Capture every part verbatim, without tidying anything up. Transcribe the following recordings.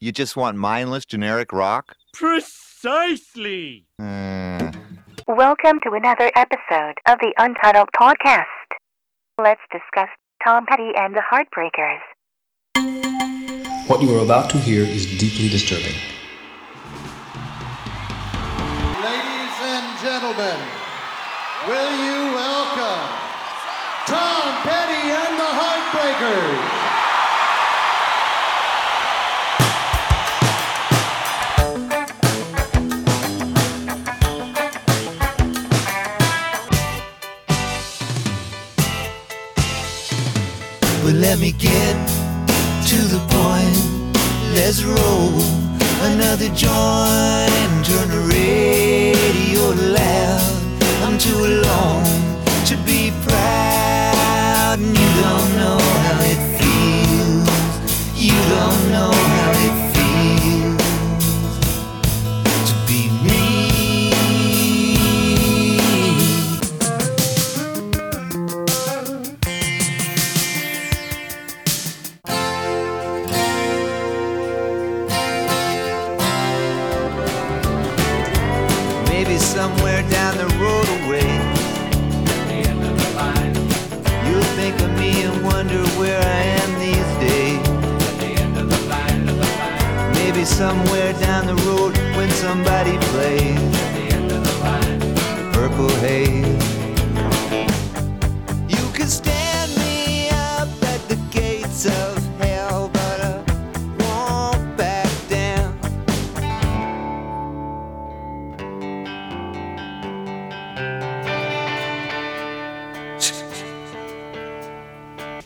You just want mindless, generic rock? Precisely! Uh... Welcome to another episode of the Untitled Podcast. Let's discuss Tom Petty and the Heartbreakers. What you are about to hear is deeply disturbing. Ladies and gentlemen, will you welcome Tom Petty and the Heartbreakers? But let me get to the point. Let's roll another joint. Turn the radio loud. I'm too alone to be proud. And you don't know how it feels. You don't know how it feels to be me. Somewhere down the road away, at the end of the line, you'll think of me and wonder where I am these days. At the end of the line, of the line. Maybe somewhere down the road when somebody plays. At the end of the line, the purple haze. You can stand me up at the gates of hell, but I won't back down.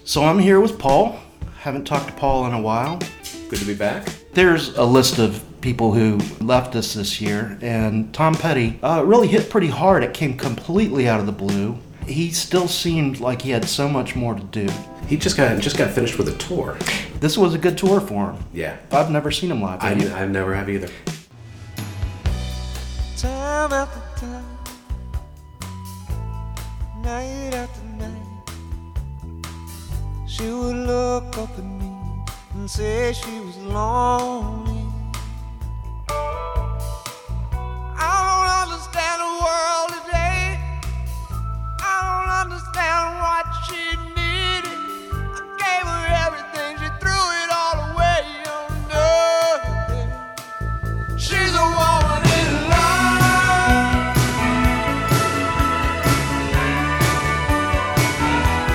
So I'm here with Paul. Haven't talked to Paul in a while. Good to be back. There's a list of people who left us this year, and Tom Petty uh, really hit pretty hard. It came completely out of the blue. He still seemed like he had so much more to do. He just got just got finished with a tour. This was a good tour for him. Yeah. I've never seen him live. I, I've never have either. Time after time, night after night. She would look up at me and say she was lonely. I don't understand the world today. I don't understand what she needed. I gave her everything, she threw it all away on another day. She's a woman in love.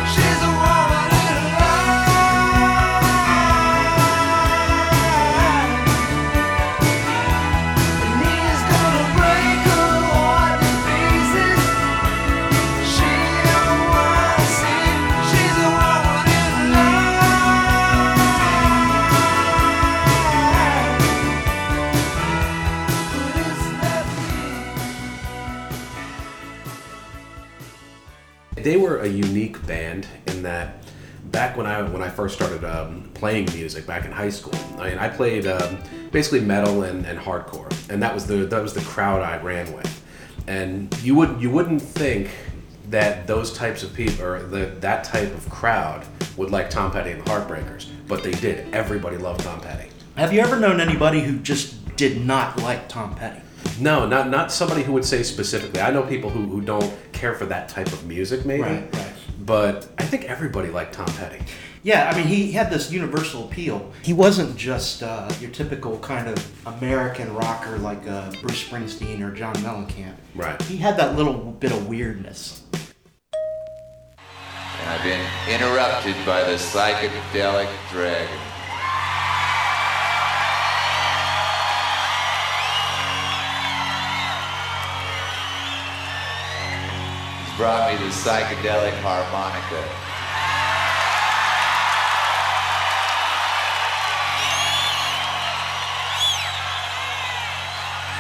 She's a woman in love. They were a unique band in that back when I when I first started um, playing music back in high school, I mean I played um, basically metal and, and hardcore, and that was the that was the crowd I ran with. And you would you wouldn't think that those types of people or the, that type of crowd would like Tom Petty and the Heartbreakers, but they did. Everybody loved Tom Petty. Have you ever known anybody who just did not like Tom Petty? No, not not somebody who would say specifically. I know people who, who don't care for that type of music, maybe. Right, right. But I think everybody liked Tom Petty. Yeah, I mean, he had this universal appeal. He wasn't just uh, your typical kind of American rocker like uh, Bruce Springsteen or John Mellencamp. Right. He had that little bit of weirdness. And I've been interrupted by the psychedelic dragon. Brought me the psychedelic harmonica.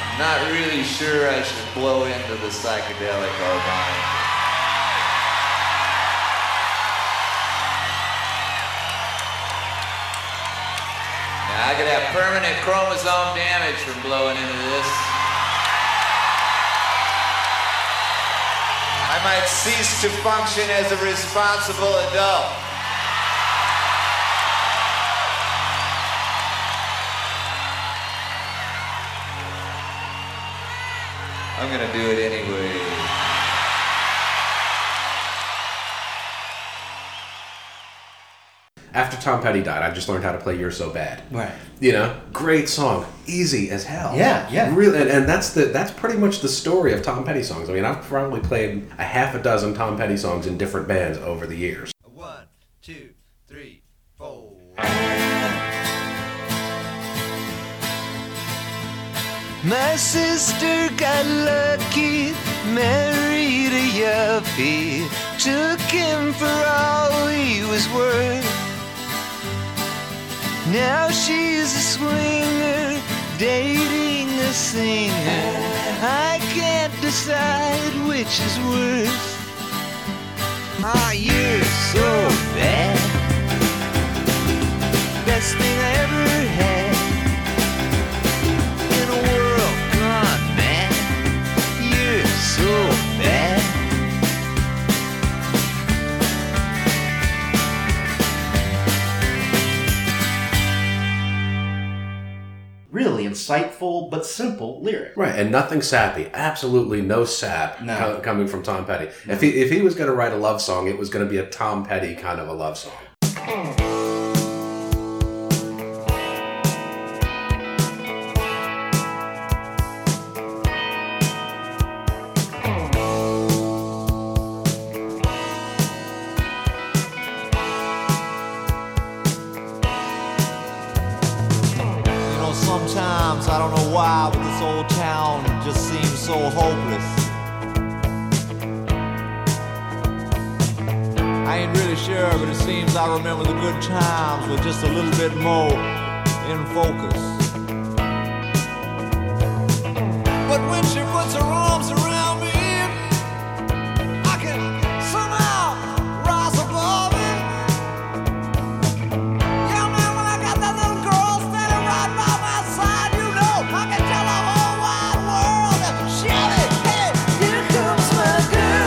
I'm not really sure I should blow into the psychedelic harmonica. Now I could have permanent chromosome damage from blowing into this. I might cease to function as a responsible adult. I'm gonna do it anyway. After Tom Petty died, I just learned how to play "You're So Bad." Right. You know, great song, easy as hell. Yeah, yeah. Really, and, and that's the that's pretty much the story of Tom Petty songs. I mean, I've probably played a half a dozen Tom Petty songs in different bands over the years. One, two, three, four. My sister got lucky, married a yuppie, took him for all he was worth. Now she's a swinger, dating a singer. I can't decide which is worse. Ah, oh, you're so bad. Best thing I ever had. In a world gone mad. You're so bad. Really insightful but simple lyric. Right, and nothing sappy. Absolutely no sap no. Co- coming from Tom Petty. No. If he if he was going to write a love song, it was going to be a Tom Petty kind of a love song. I remember the good times with just a little bit more in focus. But when she puts her arms around me, I can somehow rise above it. Yeah, man, when I got that little girl standing right by my side, you know I can tell the whole wide world that shout it, hey, here comes my girl.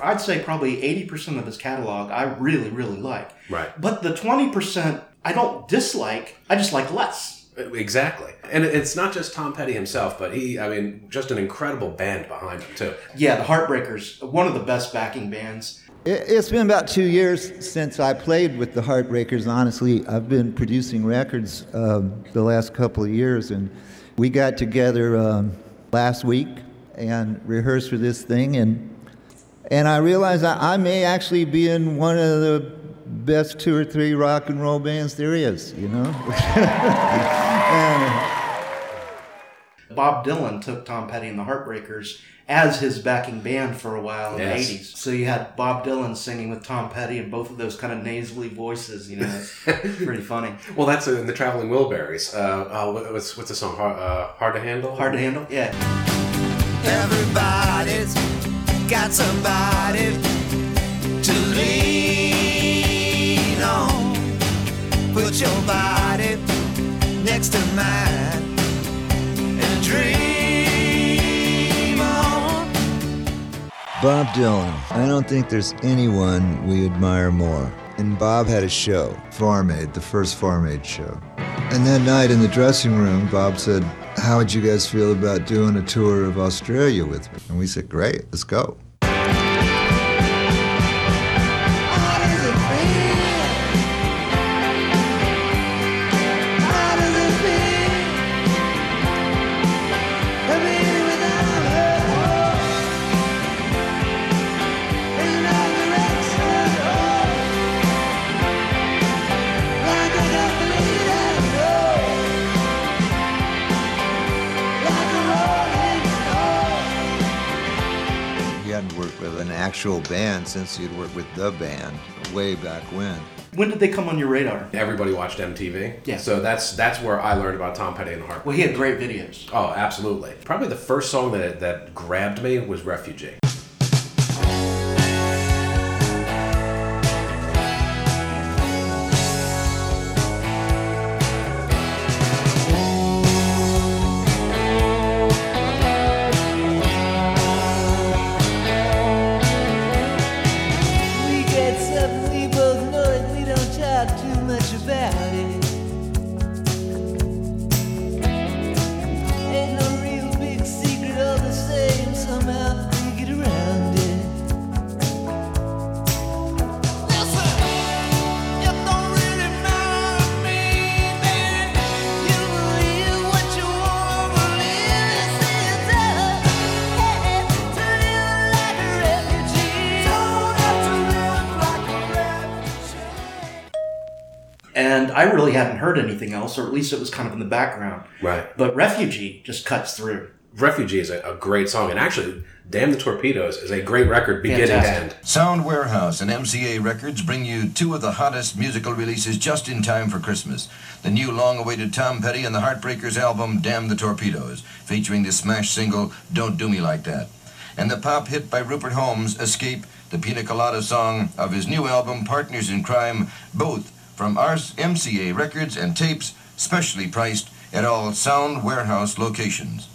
I'd say probably eighty percent of his catalog I really, really like. Right. But the twenty percent I don't dislike, I just like less. Exactly. And it's not just Tom Petty himself, but he, I mean, just an incredible band behind him, too. Yeah, the Heartbreakers, one of the best backing bands. It's been about two years since I played with the Heartbreakers, honestly. I've been producing records um, the last couple of years, and we got together um, last week and rehearsed for this thing, and And I realized I, I may actually be in one of the best two or three rock and roll bands there is, you know? And Bob Dylan took Tom Petty and the Heartbreakers as his backing band for a while in yes. the eighties. So you had Bob Dylan singing with Tom Petty and both of those kind of nasally voices, you know, it's pretty funny. Well, that's in the Traveling Wilburys. Uh, uh, what's, what's the song? Hard, uh, Hard to Handle? Hard to Handle, yeah. Everybody's got somebody to lean on. Put your body next to mine and dream on. Bob Dylan. I don't think there's anyone we admire more. And Bob had a show, Farm Aid, the first Farm Aid show. And that night in the dressing room, Bob said, "How would you guys feel about doing a tour of Australia with me?" And we said, "Great, let's go." Band since you'd worked with the band. way back when. When did they come on your radar? Everybody watched M T V. Yeah. So that's that's where I learned about Tom Petty and the Heartbreakers. Well, he had great videos. Oh, absolutely. Probably the first song that that grabbed me was Refugee. I really hadn't heard anything else, or at least it was kind of in the background. Right. But Refugee just cuts through. Refugee is a, a great song. And actually, Damn the Torpedoes is a great record beginning to end. Sound Warehouse and M C A Records bring you two of the hottest musical releases just in time for Christmas. The new long-awaited Tom Petty and the Heartbreakers album, Damn the Torpedoes, featuring the smash single, Don't Do Me Like That. And the pop hit by Rupert Holmes, Escape, the pina colada song of his new album, Partners in Crime, both from our M C A Records and tapes, specially priced at all Sound Warehouse locations.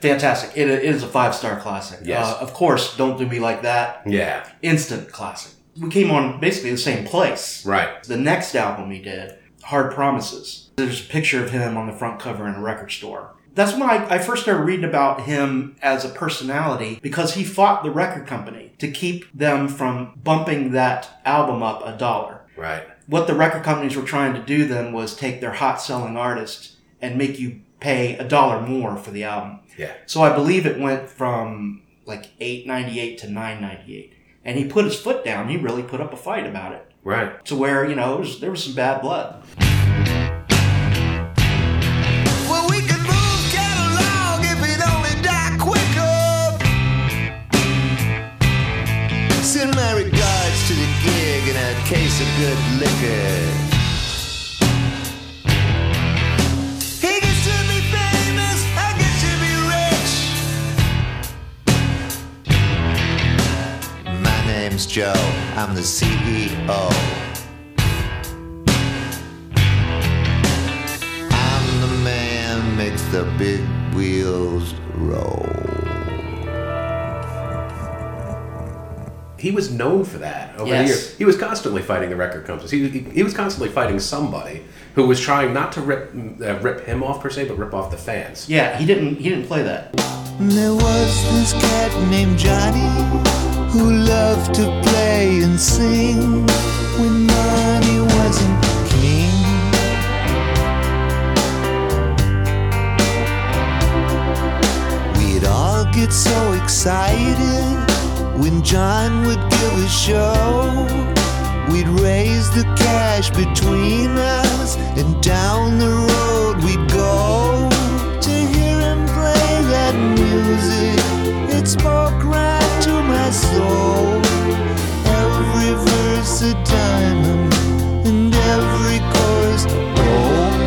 Fantastic. It, it is a five-star classic. Yes. Uh, of course, Don't Do Me Like That. Yeah. Instant classic. We came on basically the same place. Right. The next album he did, Hard Promises, there's a picture of him on the front cover in a record store. That's when I, I first started reading about him as a personality, because he fought the record company to keep them from bumping that album up a dollar. Right. What the record companies were trying to do then was take their hot-selling artists and make you pay a dollar more for the album. Yeah. So I believe it went from like eight ninety-eight to nine ninety-eight. And he put his foot down. He really put up a fight about it. Right. To where, you know, it was, there was some bad blood. Case of good liquor. He gets to be famous, I get to be rich. My name's Joe, I'm the C E O. I'm the man, makes the big wheels roll. He was known for that over yes. the years. He was constantly fighting the record companies. He, he, he was constantly fighting somebody who was trying not to rip uh, rip him off per se, but rip off the fans. Yeah, he didn't he didn't play that. There was this cat named Johnny who loved to play and sing when money wasn't king. We'd all get so excited when John would give a show, we'd raise the cash between us, and down the road we'd go to hear him play that music. It spoke right to my soul. Every verse a diamond, and every chorus gold.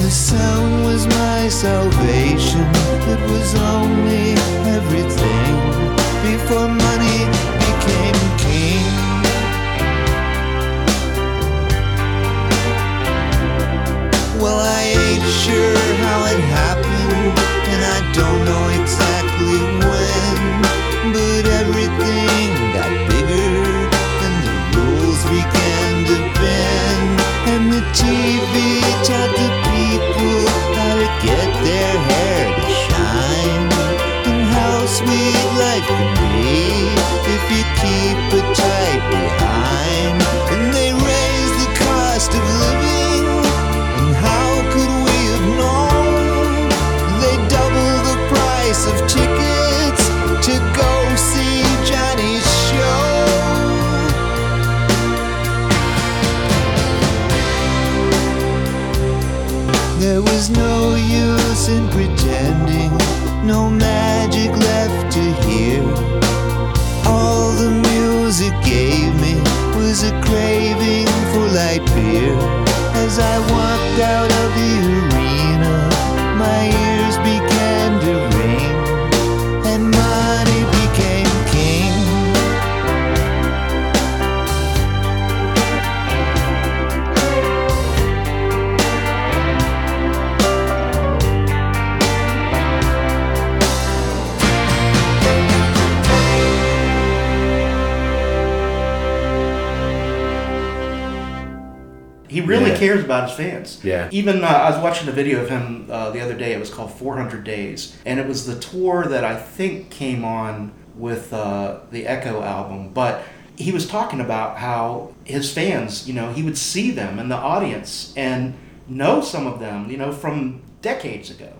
The sound was my salvation. It was only everything before money became king. Well, I ain't sure how it happened, and I don't know exactly when, but everything got bigger, and the rules began to bend, and the T V taught the people how to get their hair to shine. Sweet life can be if you keep it tight behind. And they raise the cost of living, and how could we have known? They double the price of tickets to go see Johnny's show. There was no use in pretending, no magic left to hear. All the music gave He really yeah. cares about his fans. Yeah. Even uh, I was watching a video of him uh, the other day. It was called four hundred days. And it was the tour that I think came on with uh, the Echo album. But he was talking about how his fans, you know, he would see them in the audience and know some of them, you know, from decades ago.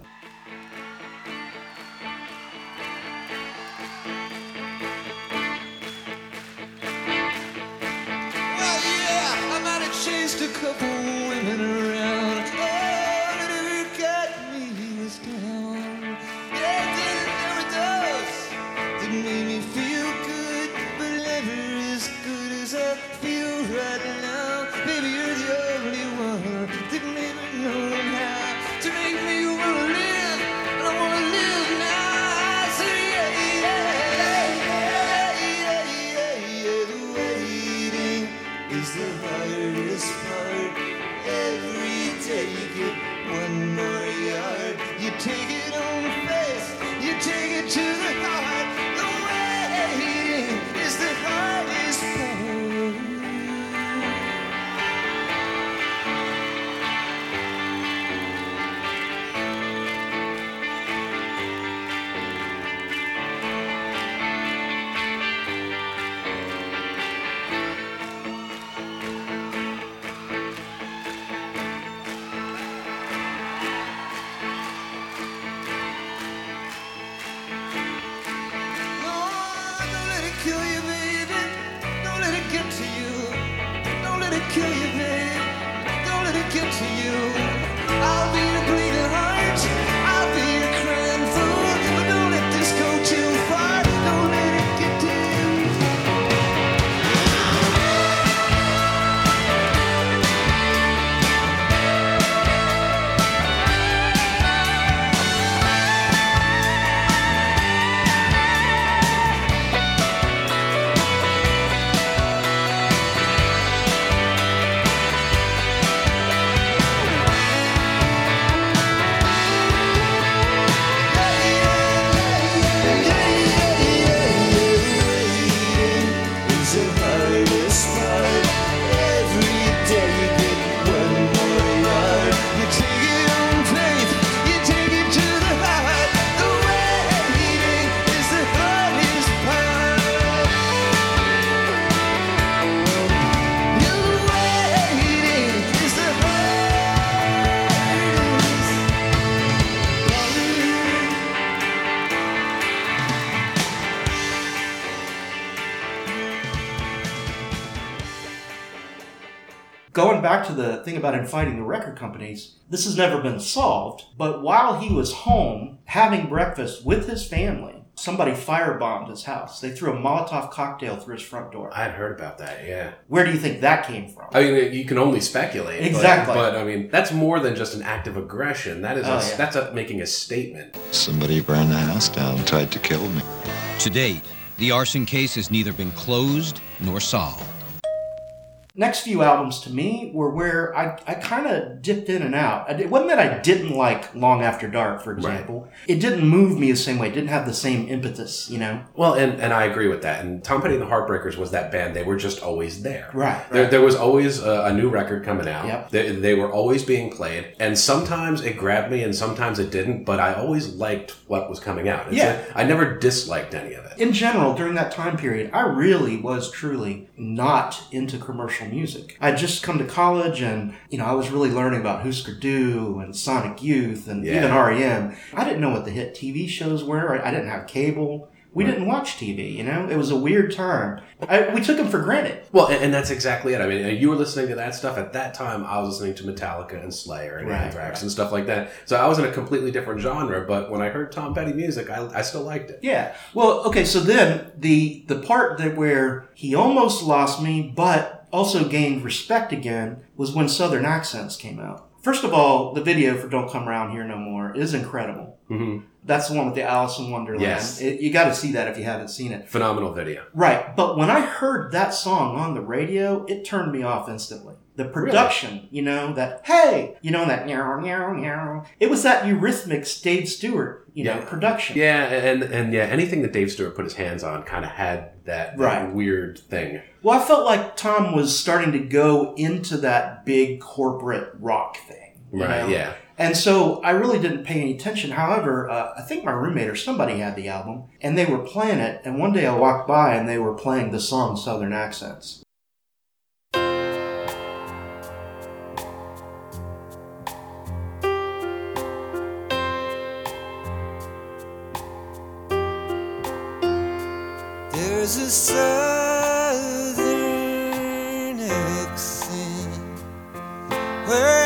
Back to the thing about him fighting the record companies, this has never been solved, but while he was home having breakfast with his family, somebody firebombed his house. They threw a Molotov cocktail through his front door. I had heard about that, yeah. Where do you think that came from? I mean, you can only speculate. Exactly. But, but I mean, that's more than just an act of aggression. That is, oh, a, yeah. that's a, making a statement. Somebody burned the house down and tried to kill me. To date, the arson case has neither been closed nor solved. Next few albums to me were where I, I kind of dipped in and out. It wasn't that I didn't like Long After Dark, for example. Right. It didn't move me the same way. It didn't have the same impetus, you know? Well, and, and I agree with that. And Tom Petty and the Heartbreakers was that band. They were just always there. Right. right. There, there was always a, a new record coming out. Yep. They, they were always being played. And sometimes it grabbed me and sometimes it didn't. But I always liked what was coming out. It's yeah. A, I never disliked any of it. In general, during that time period, I really was truly not into commercial music. I'd just come to college and, you know, I was really learning about Husker Du and Sonic Youth and yeah. even R E M. I didn't know what the hit T V shows were. I didn't have cable. We right. didn't watch T V, you know? It was a weird time. I, we took them for granted. Well, and, and that's exactly it. I mean, you were listening to that stuff. At that time, I was listening to Metallica and Slayer and right, Anthrax right. and stuff like that. So I was in a completely different genre, but when I heard Tom Petty music, I, I still liked it. Yeah. Well, okay, so then the, the part that where he almost lost me, but also gained respect again, was when Southern Accents came out. First of all, the video for Don't Come Around Here No More is incredible. Mm-hmm. That's the one with the Alice in Wonderland. Yes. It, you got to see that if you haven't seen it. Phenomenal video. Right. But when I heard that song on the radio, it turned me off instantly. The production, really? You know, that, hey, you know, that, meow, meow, meow. It was that Eurythmics Dave Stewart, you yeah. know, production. Yeah, and, and yeah, anything that Dave Stewart put his hands on kind of had that, that right. weird thing. Well, I felt like Tom was starting to go into that big corporate rock thing. Right, know? Yeah. And so I really didn't pay any attention. However, uh, I think my roommate or somebody had the album, and they were playing it. And one day I walked by, and they were playing the song Southern Accents. There's a Southern accent where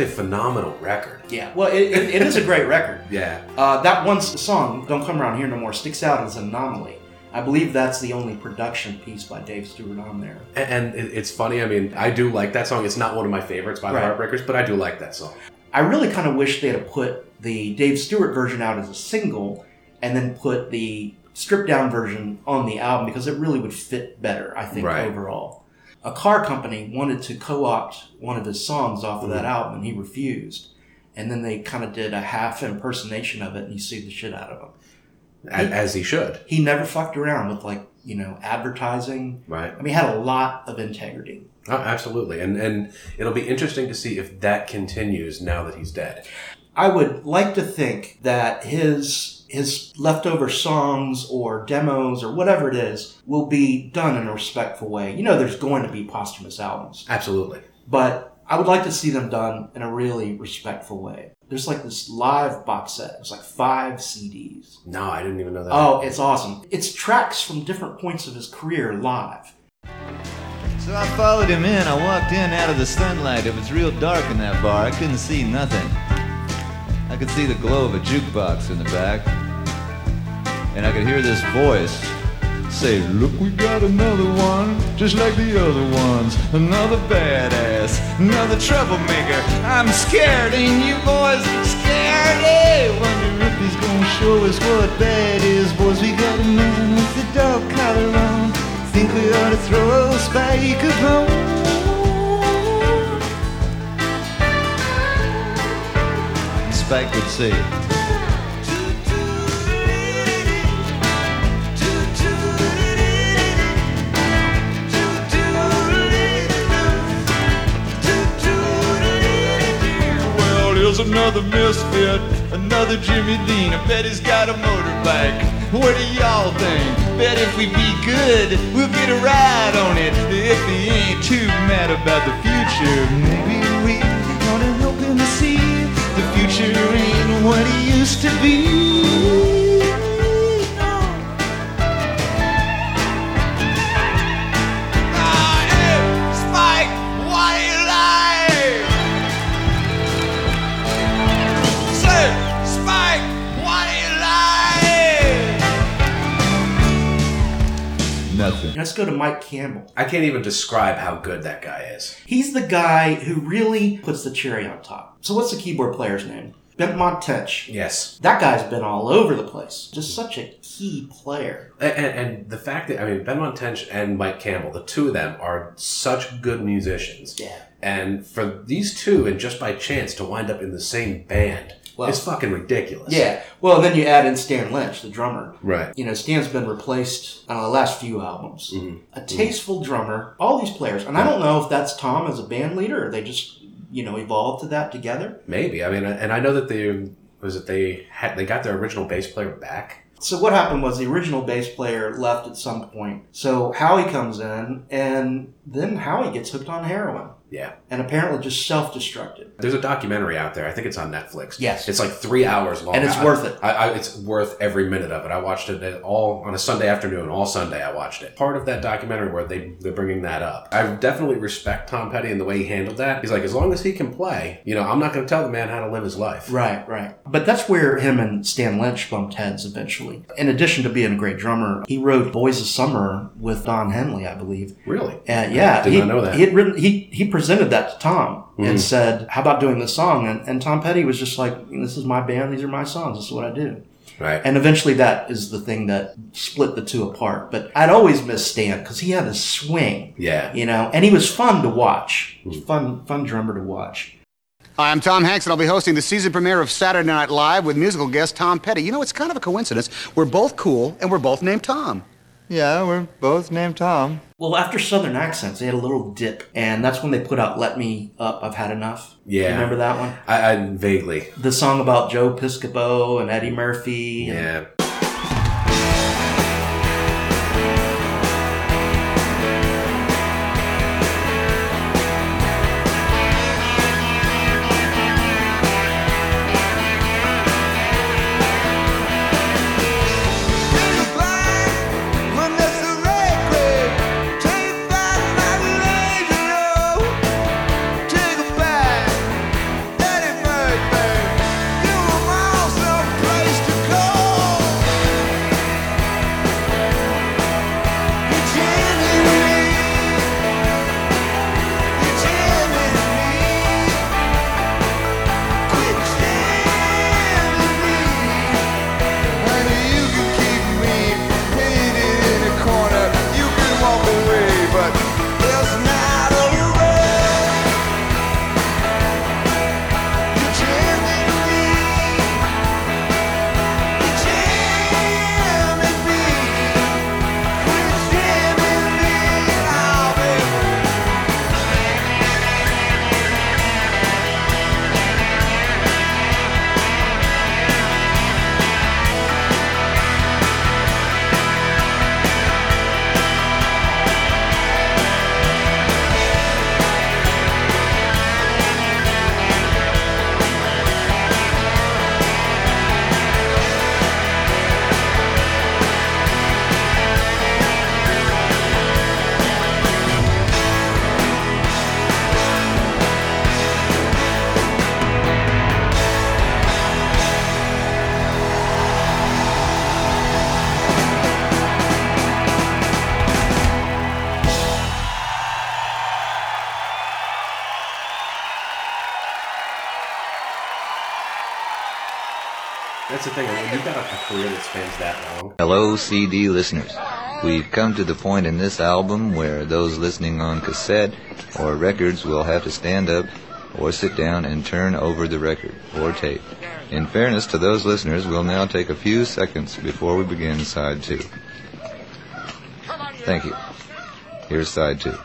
a phenomenal record. Yeah. Well, it, it, it is a great record. Yeah. Uh, that one song, Don't Come Around Here No More, sticks out as an anomaly. I believe that's the only production piece by Dave Stewart on there. And, and it's funny, I mean, I do like that song. It's not one of my favorites by right. the Heartbreakers, but I do like that song. I really kind of wish they had put the Dave Stewart version out as a single and then put the stripped down version on the album because it really would fit better, I think, right. overall. A car company wanted to co-opt one of his songs off of that album, and he refused. And then they kind of did a half impersonation of it, and he sued the shit out of him. As he, as he should. He never fucked around with, like, you know, advertising. Right. I mean, he had a lot of integrity. Oh, absolutely. And, and it'll be interesting to see if that continues now that he's dead. I would like to think that his... his leftover songs or demos or whatever it is will be done in a respectful way. You know, there's going to be posthumous albums. Absolutely. But I would like to see them done in a really respectful way. There's like this live box set. It's like five C Ds. No, I didn't even know that. Oh, it's awesome. It's tracks from different points of his career live. So I followed him in. I walked in out of the sunlight. It was real dark in that bar. I couldn't see nothing. I could see the glow of a jukebox in the back, and I could hear this voice say, "Look, we got another one, just like the other ones, another badass, another troublemaker. I'm scared, ain't you boys scared? Hey, wonder if he's gonna show us what that is, boys. We got a man with the dog collar on. Think we ought to throw a spike of home." Spike would say, "Well, here's another misfit, another Jimmy Dean. I bet he's got a motorbike. What do y'all think? Bet if we be good, we'll get a ride on it. If he ain't too mad about the future, maybe we want to help him see the future ain't what it used to be." Ah, hey, Spike, why you lie? Nothing. Let's go to Mike Campbell. I can't even describe how good that guy is. He's the guy who really puts the cherry on top. So what's the keyboard player's name? Benmont Tench. Yes. That guy's been all over the place. Just such a key player. And, and, and the fact that, I mean, Benmont Tench and Mike Campbell, the two of them are such good musicians. Yeah. And for these two, and just by chance, to wind up in the same band, well, it's fucking ridiculous. Yeah. Well, then you add in Stan Lynch, the drummer. Right. You know, Stan's been replaced on the last few albums. Mm-hmm. A tasteful mm-hmm. drummer. All these players. And I don't know if that's Tom as a band leader or they just... you know, evolved to that together? Maybe. I mean, and I know that they, was it they had, they got their original bass player back. So what happened was the original bass player left at some point. So Howie comes in, and then Howie gets hooked on heroin. Yeah. And apparently just self-destructed. There's a documentary out there. I think it's on Netflix. Yes. It's like three hours long. And it's I, worth it. I, I, it's worth every minute of it. I watched it all on a Sunday afternoon. All Sunday I watched it. Part of that documentary where they, they're bringing that up. I definitely respect Tom Petty and the way he handled that. He's like, as long as he can play, you know, I'm not going to tell the man how to live his life. Right, right. But that's where him and Stan Lynch bumped heads eventually. In addition to being a great drummer, he wrote Boys of Summer with Don Henley, I believe. Really? Uh, yeah. I did he, not know that. He had written... He, he presented that to Tom mm-hmm. and said, how about doing this song? And, and Tom Petty was just like, this is my band. These are my songs. This is what I do. Right. And eventually that is the thing that split the two apart. But I'd always miss Stan because he had a swing. Yeah. You know, and he was fun to watch. Mm-hmm. Fun, fun drummer to watch. Hi, I'm Tom Hanks, and I'll be hosting the season premiere of Saturday Night Live with musical guest Tom Petty. You know, it's kind of a coincidence. We're both cool and we're both named Tom. Yeah, we're both named Tom. Well, after Southern Accents, they had a little dip, and that's when they put out Let Me Up, I've Had Enough. Yeah. Remember that one? I, I vaguely. The song about Joe Piscopo and Eddie Murphy. Yeah. And- Hello, C D listeners. We've come to the point in this album where those listening on cassette or records will have to stand up or sit down and turn over the record or tape. In fairness to those listeners, we'll now take a few seconds before we begin side two. Thank you. Here's side two.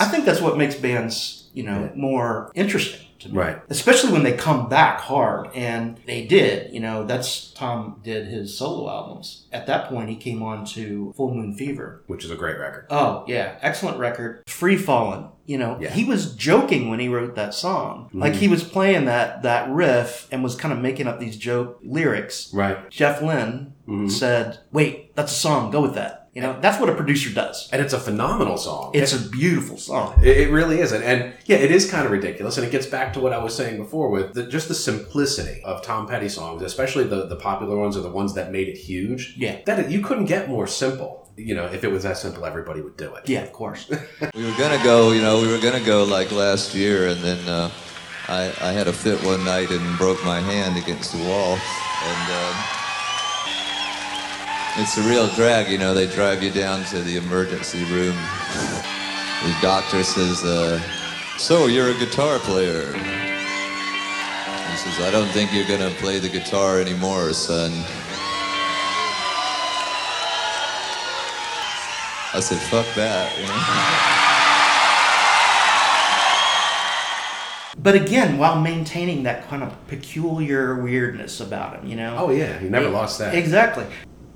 I think that's what makes bands, you know, more interesting. Right. Especially when they come back hard, and they did. You know, that's Tom did his solo albums. At that point, he came on to Full Moon Fever. Which is a great record. Oh, yeah. Excellent record. Free Fallin'. You know, yeah. He was joking when he wrote that song. Mm. Like, he was playing that, that riff and was kind of making up these joke lyrics. Right. Jeff Lynne mm-hmm. said, wait, that's a song. Go with that. You know, that's what a producer does. And it's a phenomenal song. It's a beautiful song. It, it really is. And, and yeah, it is kind of ridiculous. And it gets back to what I was saying before with the, just the simplicity of Tom Petty songs, especially the, the popular ones or the ones that made it huge. Yeah. That you couldn't get more simple. you know, if it was that simple, everybody would do it. Yeah, of course. We were going to go, you know, we were going to go like last year, and then uh, I, I had a fit one night and broke my hand against the wall. And uh, it's a real drag, you know, they drive you down to the emergency room. The doctor says, uh, so you're a guitar player. He says, I don't think you're going to play the guitar anymore, son. I said, fuck that, you know? But again, while maintaining that kind of peculiar weirdness about him, you know? Oh, yeah, he never he, lost that. Exactly.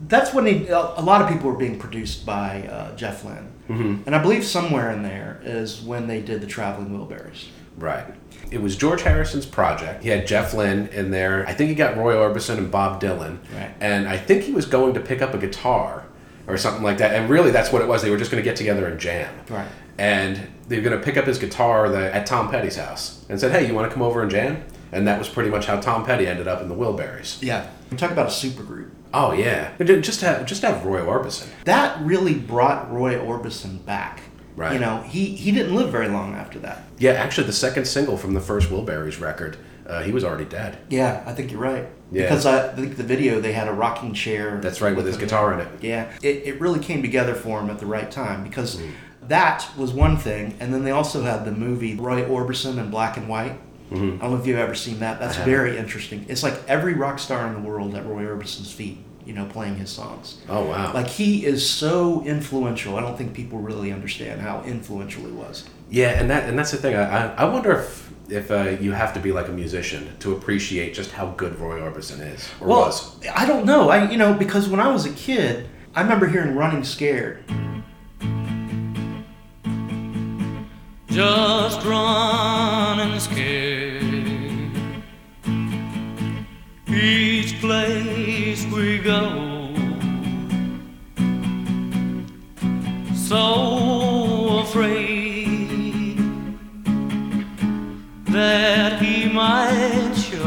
That's when he, a lot of people were being produced by uh, Jeff Lynne. Mm-hmm. And I believe somewhere in there is when they did the Traveling Wilburys. Right. It was George Harrison's project. He had Jeff Lynne in there. I think he got Roy Orbison and Bob Dylan. Right. And I think he was going to pick up a guitar or something like that. And really, that's what it was. They were just going to get together and jam. Right. And they were going to pick up his guitar at Tom Petty's house and said, hey, you want to come over and jam? And that was pretty much how Tom Petty ended up in the Wilburys. Yeah. We talk about a supergroup. Oh, yeah. Just have, just have Roy Orbison. That really brought Roy Orbison back. Right. You know, he, he didn't live very long after that. Yeah, actually, the second single from the first Wilburys record, uh, he was already dead. Yeah, I think you're right. Yeah. Because I think the video, they had a rocking chair. That's right, with, with his guitar in it. Yeah. It, it really came together for him at the right time, because mm. that was one thing. And then they also had the movie Roy Orbison in black and white. Mm-hmm. I don't know if you've ever seen that. That's very interesting. It's like every rock star in the world at Roy Orbison's feet, you know, playing his songs. Oh, wow. Like, he is so influential. I don't think people really understand how influential he was. Yeah, and that and that's the thing. I I wonder if if uh, you have to be like a musician to appreciate just how good Roy Orbison is, or well, was. I don't know. I you know, because when I was a kid, I remember hearing Running Scared. Just running scared. Each place we go, so afraid that he might show.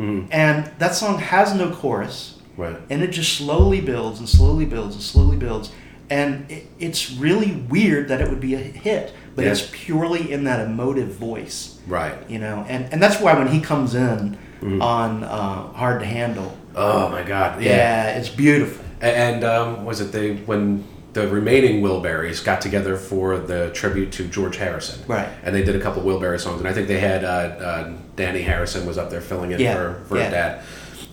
Mm. And that song has no chorus, right? And it just slowly builds and slowly builds and slowly builds. And it, it's really weird that it would be a hit, but yes. It's purely in that emotive voice. Right. You know, and, and that's why when he comes in mm. on uh, Hard to Handle. Oh, my God. Yeah. Yeah, it's beautiful. And um, was it the when the remaining Wilburys got together for the tribute to George Harrison. Right. And they did a couple of Wilbury songs. And I think they had uh, uh, Danny Harrison was up there filling in yeah. for, for yeah. Dad.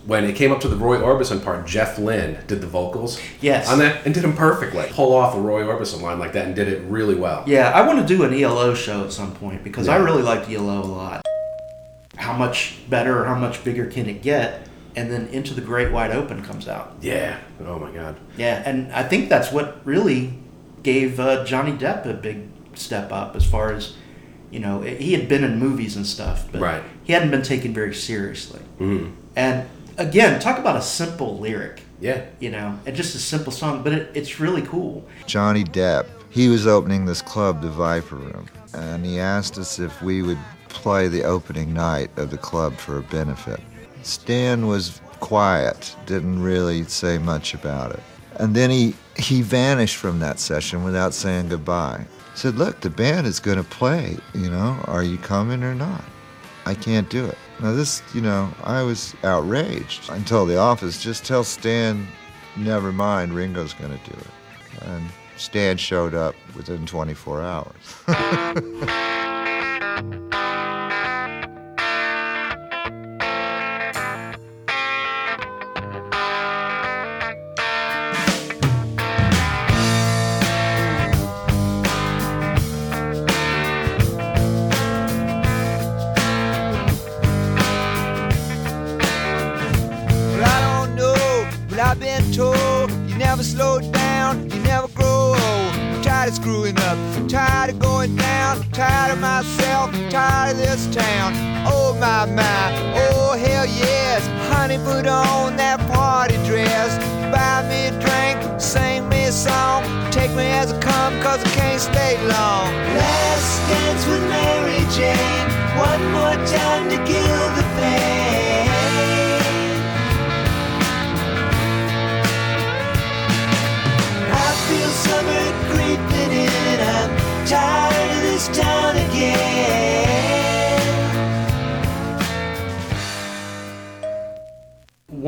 When it came up to the Roy Orbison part, Jeff Lynne did the vocals yes. on that and did them perfectly. Pull off a Roy Orbison line like that and did it really well. Yeah, I want to do an E L O show at some point because yeah. I really liked E L O a lot. How much better, how much bigger can it get? And then Into the Great Wide Open comes out. Yeah. Oh, my God. Yeah, and I think that's what really gave uh, Johnny Depp a big step up as far as, you know, he had been in movies and stuff, but right. he hadn't been taken very seriously. Mm-hmm. And again, talk about a simple lyric. Yeah. You know, and just a simple song, but it, it's really cool. Johnny Depp, he was opening this club, the Viper Room, and he asked us if we would play the opening night of the club for a benefit. Stan was quiet, didn't really say much about it. And then he, he vanished from that session without saying goodbye. He said, look, the band is going to play, you know, are you coming or not? I can't do it. Now this, you know, I was outraged. I told the office, just tell Stan, never mind, Ringo's going to do it. And Stan showed up within twenty-four hours.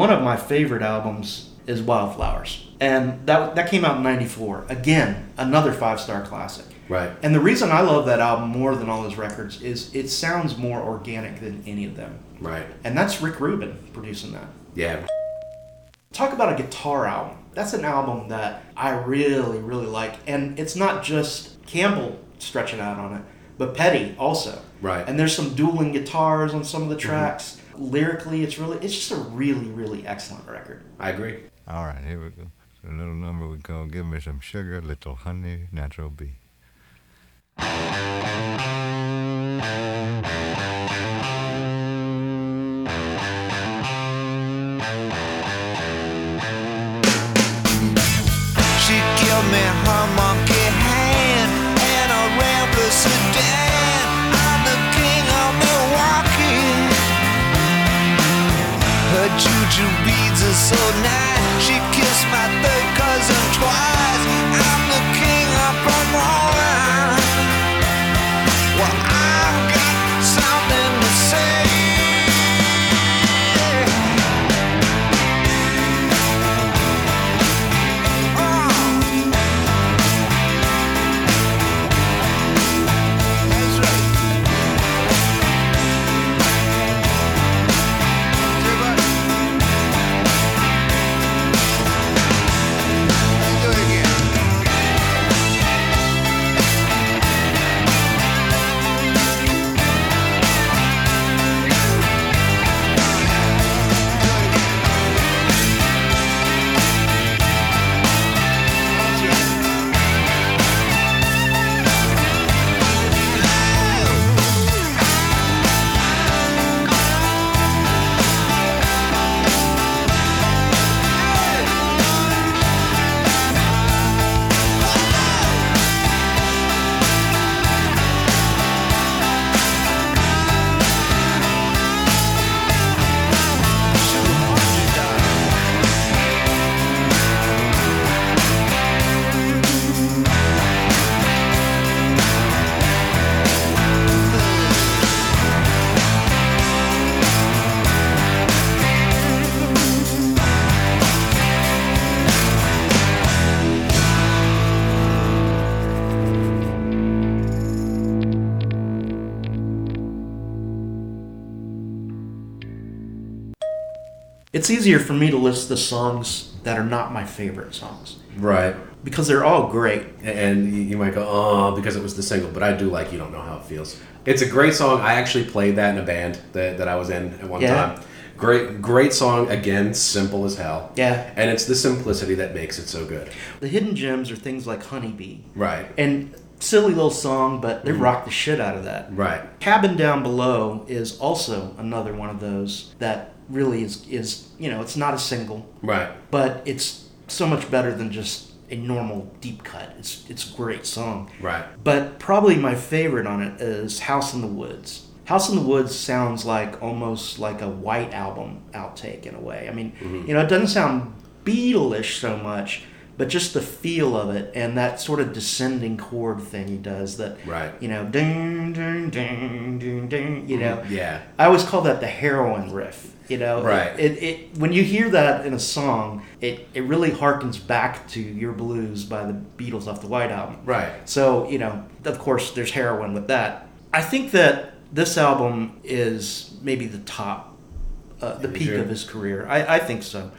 one of my favorite albums is Wildflowers. And that that came out in ninety-four. Again, another five-star classic. Right. And the reason I love that album more than all his records is it sounds more organic than any of them. Right. And that's Rick Rubin producing that. Yeah. Talk about a guitar album. That's an album that I really, really like. And it's not just Campbell stretching out on it, but Petty also. Right. And there's some dueling guitars on some of the tracks. Mm-hmm. Lyrically, it's really, it's just a really, really excellent record. I agree. All right, here we go. A little number we call Give Me Some Sugar, Little Honey, Natural Bee. She killed me her monkey hand in a rambler sedan. I'm the king of Milwaukee. Her juju beads are so nice. She kissed my third cousin twice. I'm the king of Pomona. Well, I've got something to say. It's easier for me to list the songs that are not my favorite songs. Right. Because they're all great. And you might go, oh, because it was the single. But I do like You Don't Know How It Feels. It's a great song. I actually played that in a band that, that I was in at one yeah. time. Great great song. Again, simple as hell. Yeah. And it's the simplicity that makes it so good. The hidden gems are things like Honeybee. Right. And silly little song, but they mm. rock the shit out of that. Right. Cabin Down Below is also another one of those that really is, is, you know, it's not a single. Right. But it's so much better than just a normal deep cut. It's it's a great song. Right. But probably my favorite on it is House in the Woods. House in the Woods sounds like almost like a White Album outtake in a way. I mean, mm-hmm. you know, it doesn't sound Beatle-ish so much, but just the feel of it and that sort of descending chord thing he does that, right. you know, ding, ding, ding, ding, ding, you know. Yeah. I always call that the heroin riff. You know, right. it, it, it when you hear that in a song, it, it really harkens back to Your Blues by the Beatles off the White Album. Right. So, you know, of course, there's heroin with that. I think that this album is maybe the top, uh, the peak of his career. I, I think so.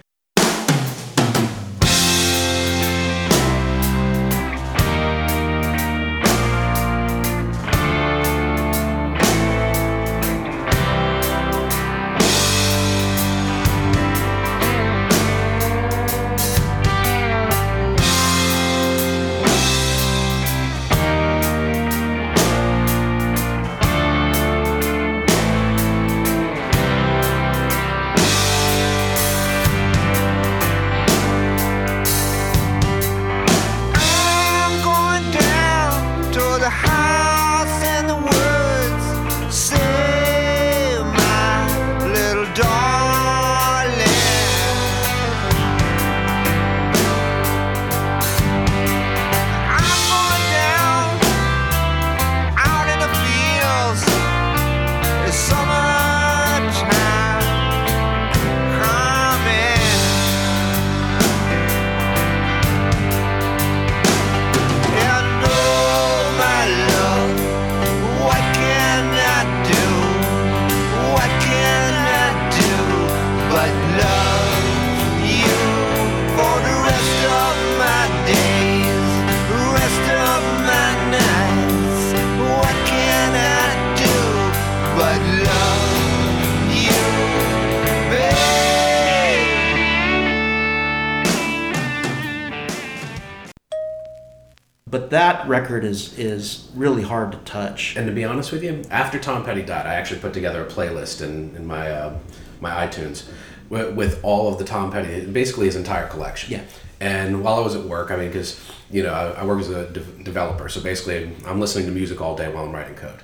But that record is is really hard to touch. And to be honest with you, after Tom Petty died, I actually put together a playlist in, in my uh, my iTunes with, with all of the Tom Petty, basically his entire collection. Yeah. And while I was at work, I mean, because, you know, I, I work as a de- developer, so basically I'm listening to music all day while I'm writing code.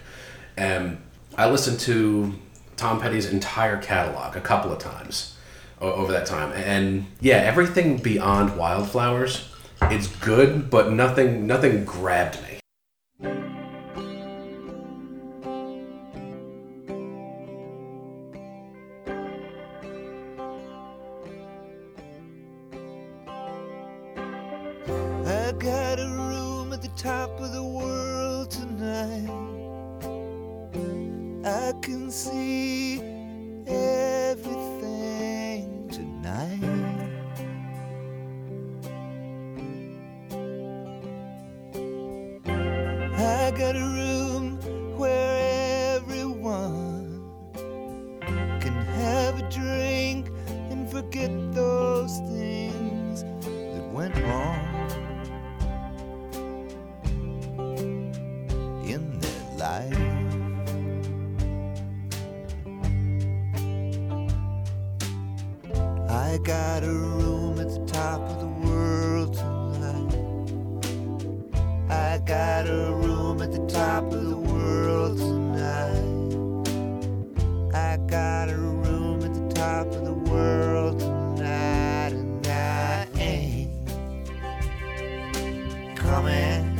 And I listened to Tom Petty's entire catalog a couple of times o- over that time. And yeah, everything beyond Wildflowers, it's good, but nothing nothing grabbed me. I got a room at the top of the world tonight. I can see everything tonight. I got a room where everyone can have a drink and forget those things that went wrong in their life. I got a room at the top of the world tonight. I got a room at the top of the world tonight. I got a room at the top of the world tonight, and I ain't coming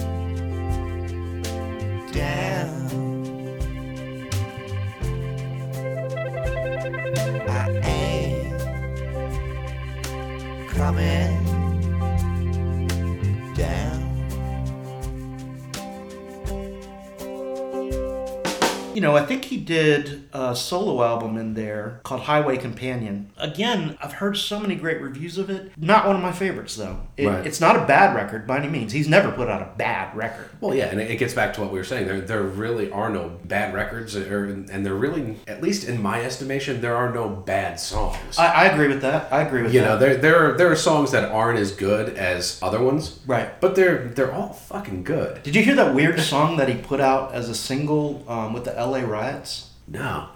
down. I ain't coming. You know, I think he did a solo album in there called Highway Companion. Again, I've heard so many great reviews of it. Not one of my favorites, though. It, right. It's not a bad record by any means. He's never put out a bad record. Well, yeah, and it gets back to what we were saying. There, there really are no bad records, or, and there really, at least in my estimation, there are no bad songs. I, I agree with that. I agree with you that. You know, there there are, there are songs that aren't as good as other ones. Right. But they're they're all fucking good. Did you hear that weird song that he put out as a single um, with the L A riots? No.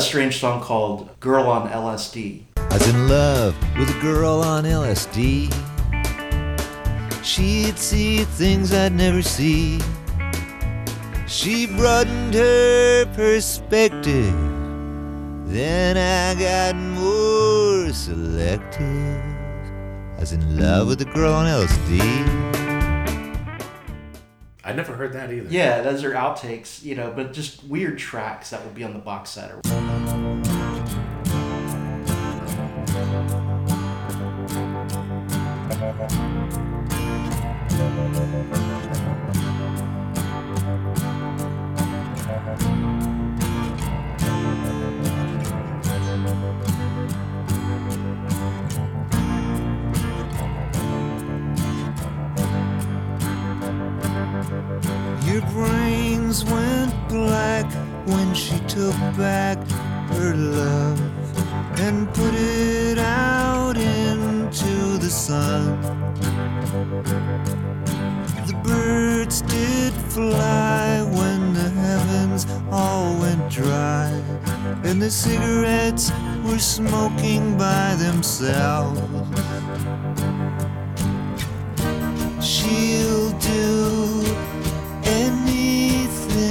Strange song called Girl on L S D. I was in love with a girl on L S D. She'd see things I'd never see. She broadened her perspective. Then I got more selective. I was in love with a girl on L S D. I never heard that either. Yeah, those are outtakes, you know, but just weird tracks that would be on the box set. Or... Brains went black when she took back her love and put it out into the sun. The birds did fly when the heavens all went dry. and the cigarettes were smoking by themselves. She'll do anything.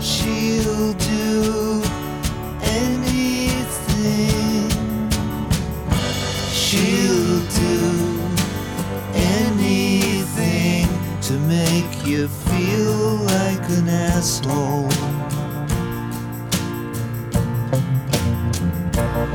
She'll do anything. She'll do anything to make you feel like an asshole.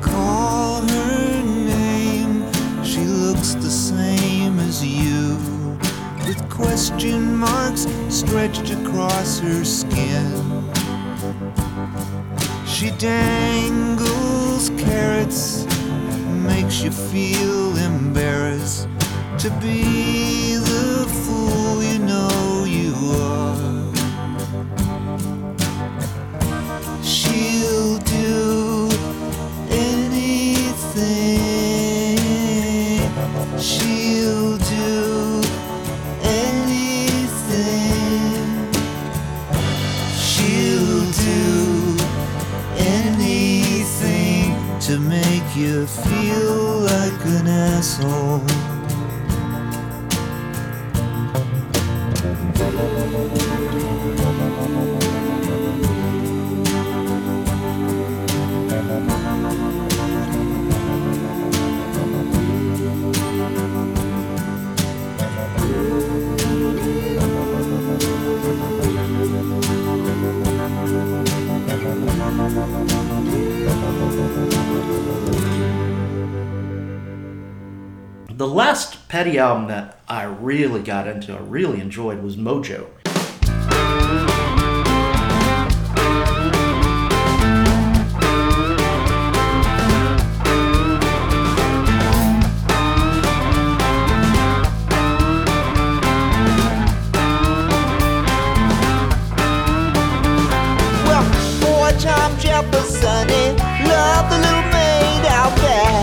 Call her name, she looks the same as you, with question marks stretched across her skin. She dangles carrots, makes you feel embarrassed to be the fool you know you are. She'll do anything. She'll do anything. She'll do anything to make you feel like an asshole. The last Petty album that I really got into, I really enjoyed, was Mojo. Well, boy, Tom Jefferson, he loved the little maid out there.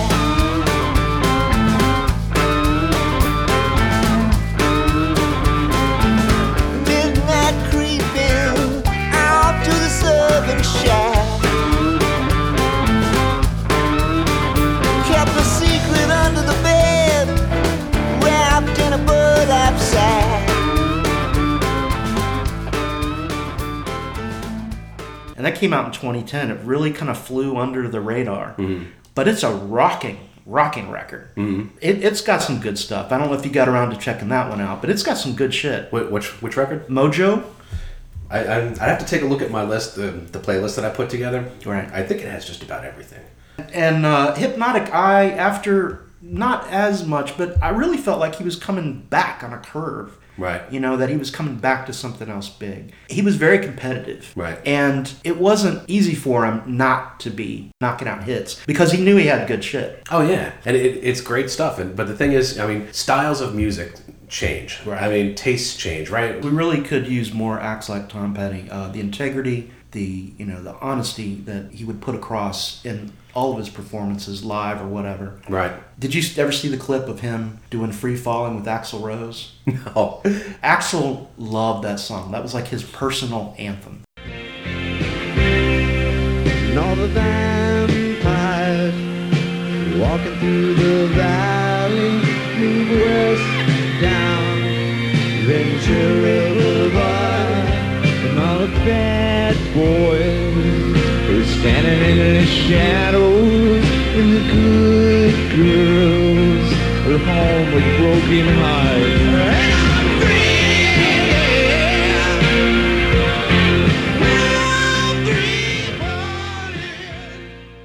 And that came out in twenty ten. It really kind of flew under the radar. Mm-hmm. But it's a rocking, rocking record. Mm-hmm. It, it's got some good stuff. I don't know if you got around to checking that one out, but it's got some good shit. Wait, which which record? Mojo. I, I I have to take a look at my list, the, the playlist that I put together. Right. I think it has just about everything. And uh, Hypnotic Eye, after not as much, but I really felt like he was coming back on a curve. Right. You know, that he was coming back to something else big. He was very competitive. Right. And it wasn't easy for him not to be knocking out hits because he knew he had good shit. Oh, yeah. And it, it's great stuff. And but the thing is, I mean, styles of music change. Right. I mean, tastes change, right? We really could use more acts like Tom Petty. Uh, the integrity, the, you know, the honesty that he would put across in all of his performances, live or whatever. Right. Did you ever see the clip of him doing Free Falling with Axl Rose? No. Axl loved that song. That was like his personal anthem. All the vampires walking through the valley, move west down Ventura Boulevard, and all the bad boys standing in the shadows, and the good girls are home with broken hearts. And I'm free, I'm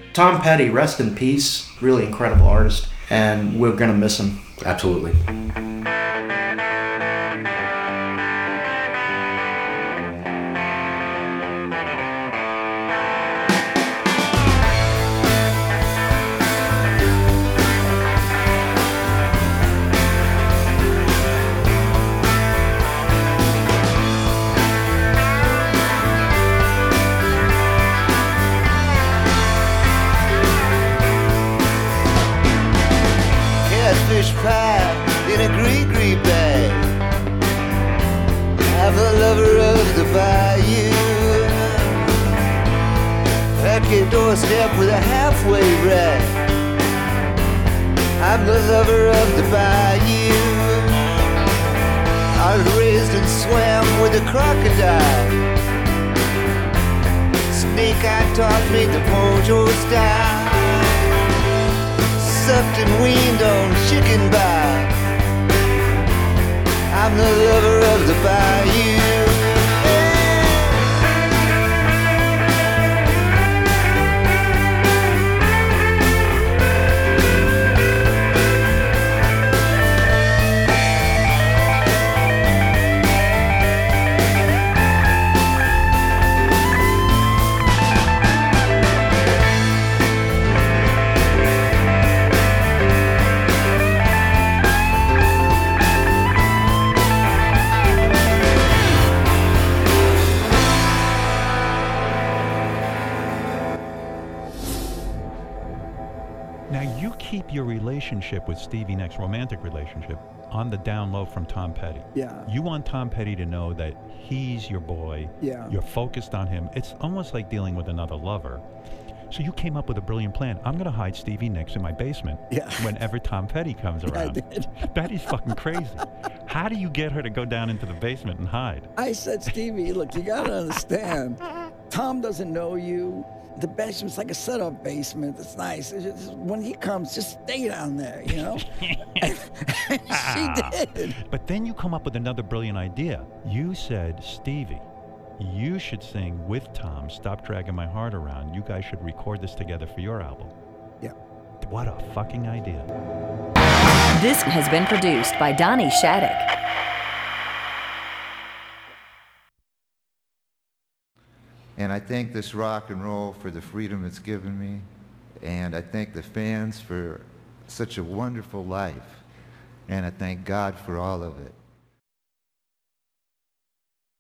free. Tom Petty, rest in peace. Really incredible artist, and we're gonna miss him. Absolutely. back your doorstep with a halfway rag. I'm the lover of the bayou. I was raised and swam with a crocodile. Snake Eye taught me the Mojo style. Sucked and weaned on chicken pie. I'm the lover of the bayou. Keep your relationship with Stevie Nicks, romantic relationship, on the down low from Tom Petty. Yeah. You want Tom Petty to know that he's your boy. Yeah. You're focused on him. It's almost like dealing with another lover. So you came up with a brilliant plan. I'm going to hide Stevie Nicks in my basement yeah. whenever Tom Petty comes around. I did. Betty's fucking crazy. How do you get her to go down into the basement and hide? I said, Stevie, look, you got to understand, Tom doesn't know you. The basement's like a set-up basement. It's nice. It's just, when he comes, just stay down there, you know? She did. But then you come up with another brilliant idea. You said, Stevie, you should sing with Tom, Stop Dragging My Heart Around. You guys should record this together for your album. Yeah. What a fucking idea. This has been produced by Donnie Shattuck. And I thank this rock and roll for the freedom it's given me. And I thank the fans for such a wonderful life. And I thank God for all of it.